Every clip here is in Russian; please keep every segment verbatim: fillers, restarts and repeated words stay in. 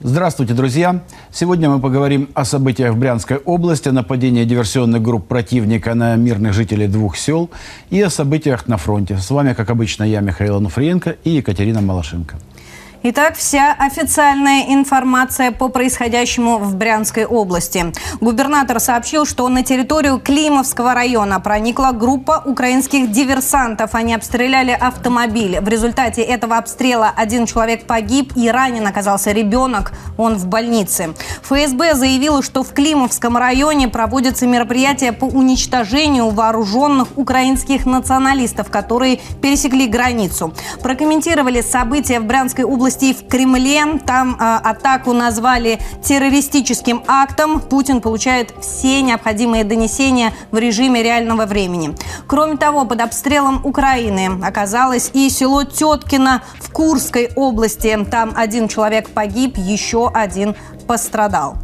Здравствуйте, друзья! Сегодня мы поговорим о событиях в Брянской области, о нападении диверсионных групп противника на мирных жителей двух сел и о событиях на фронте. С вами, как обычно, я, Михаил Онуфриенко, и Екатерина Малашенко. Итак, вся официальная информация по происходящему в Брянской области. Губернатор сообщил, что на территорию Климовского района проникла группа украинских диверсантов. Они обстреляли автомобиль. В результате этого обстрела один человек погиб и ранен оказался ребенок. Он в больнице. ФСБ заявило, что в Климовском районе проводятся мероприятия по уничтожению вооруженных украинских националистов, которые пересекли границу. Прокомментировали события в Брянской области в Кремле. Там э, атаку назвали террористическим актом. Путин получает все необходимые донесения в режиме реального времени. Кроме того, под обстрелом Украины оказалось и село Тёткино в Курской области. Там один человек погиб, еще один пострадал.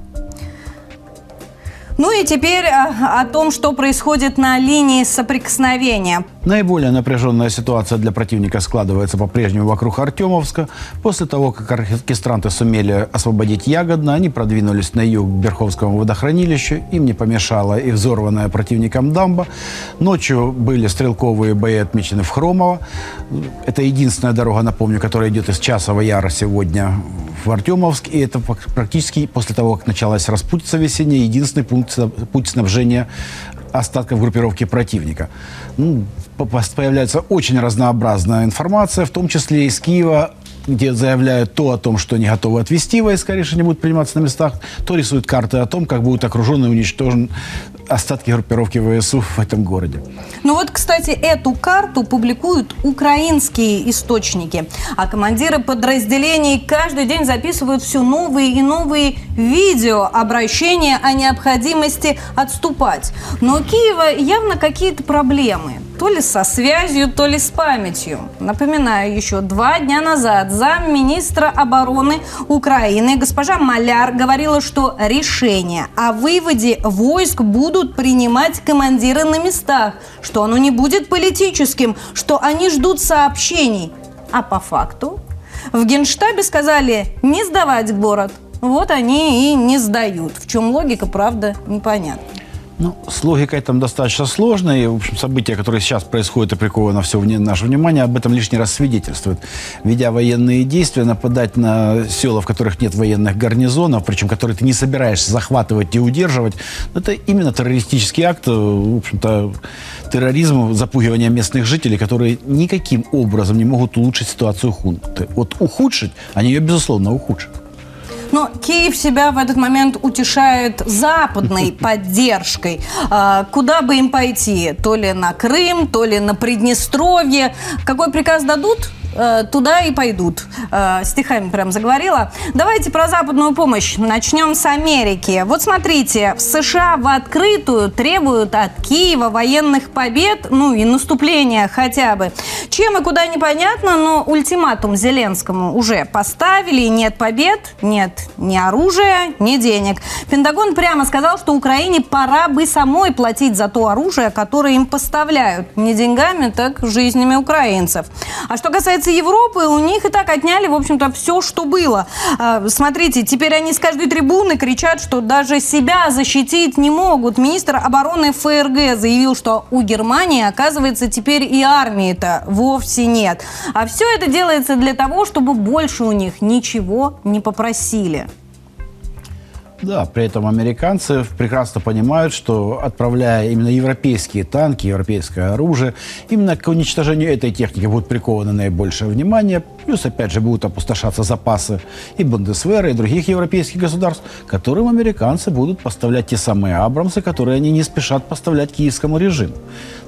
Ну и теперь о том, что происходит на линии соприкосновения. Наиболее напряженная ситуация для противника складывается по-прежнему вокруг Артемовска. После того, как оркестранты сумели освободить Ягодно, они продвинулись на юг к Берховскому водохранилищу. Им не помешала и взорванная противником дамба. Ночью были стрелковые бои отмечены в Хромово. Это единственная дорога, напомню, которая идет из Часова Яра сегодня в Артемовск. И это практически после того, как началась распутица весенняя, единственный пункт, путь снабжения остатков группировки противника. Ну, появляется очень разнообразная информация, в том числе из Киева, где заявляют то о том, что не готовы отвести войска, решения будут приниматься на местах, то рисуют карты о том, как будут окружены и уничтожены остатки группировки ВСУ в этом городе. Ну вот, кстати, эту карту публикуют украинские источники, а командиры подразделений каждый день записывают все новые и новые видео обращения о необходимости отступать. Но у Киева явно какие-то проблемы. То ли со связью, то ли с памятью. Напоминаю, еще два дня назад замминистра обороны Украины госпожа Маляр говорила, что решение о выводе войск будут принимать командиры на местах, что оно не будет политическим, что они ждут сообщений. А по факту в Генштабе сказали не сдавать город. Вот они и не сдают. В чем логика, правда, непонятно. Ну, с логикой там достаточно сложно, и, в общем, события, которые сейчас происходят и приковано все наше внимание, об этом лишний раз свидетельствуют. Ведя военные действия, нападать на села, в которых нет военных гарнизонов, причем которые ты не собираешься захватывать и удерживать, это именно террористический акт, в общем-то, терроризм, запугивание местных жителей, которые никаким образом не могут улучшить ситуацию хунты. Вот ухудшить, они ее, безусловно, ухудшат. Но Киев себя в этот момент утешает западной поддержкой. А, куда бы им пойти? То ли на Крым, то ли на Приднестровье. Какой приказ дадут? Туда и пойдут. Стихами прям заговорила. Давайте про западную помощь. Начнем с Америки. Вот смотрите, в США в открытую требуют от Киева военных побед, ну и наступления хотя бы. Чем и куда непонятно, но ультиматум Зеленскому уже поставили. Нет побед, нет ни оружия, ни денег. Пентагон прямо сказал, что Украине пора бы самой платить за то оружие, которое им поставляют. Не деньгами, так жизнями украинцев. А что касается Европы, у них и так отняли, в общем-то, все, что было. Смотрите, теперь они с каждой трибуны кричат, что даже себя защитить не могут. Министр обороны ФРГ заявил, что у Германии, оказывается, теперь и армии-то вовсе нет. А все это делается для того, чтобы больше у них ничего не попросили. Да, при этом американцы прекрасно понимают, что отправляя именно европейские танки, европейское оружие, именно к уничтожению этой техники будет приковано наибольшее внимание. Плюс, опять же, будут опустошаться запасы и Бундесвера, и других европейских государств, которым американцы будут поставлять те самые Абрамсы, которые они не спешат поставлять киевскому режиму.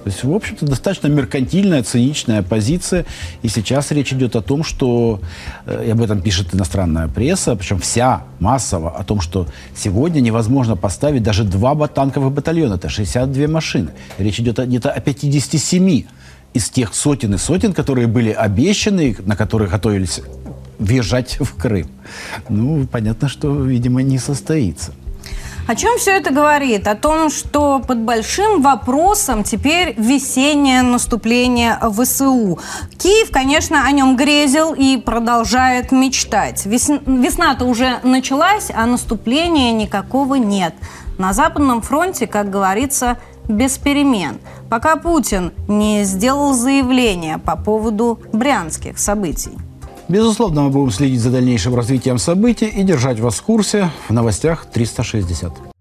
То есть, в общем-то, достаточно меркантильная, циничная позиция. И сейчас речь идет о том, что, и об этом пишет иностранная пресса, причем вся массово, о том, что сегодня невозможно поставить даже два танковых батальона, это шестьдесят две машины. Речь идет где-то о пятидесяти семи из тех сотен и сотен, которые были обещаны, на которые готовились въезжать в Крым. Ну, понятно, что, видимо, не состоится. О чем все это говорит? О том, что под большим вопросом теперь весеннее наступление ВСУ. Киев, конечно, о нем грезил и продолжает мечтать. Весна-то уже началась, а наступления никакого нет. На Западном фронте, как говорится, без перемен. Пока Путин не сделал заявление по поводу брянских событий. Безусловно, мы будем следить за дальнейшим развитием событий и держать вас в курсе в новостях триста шестьдесят.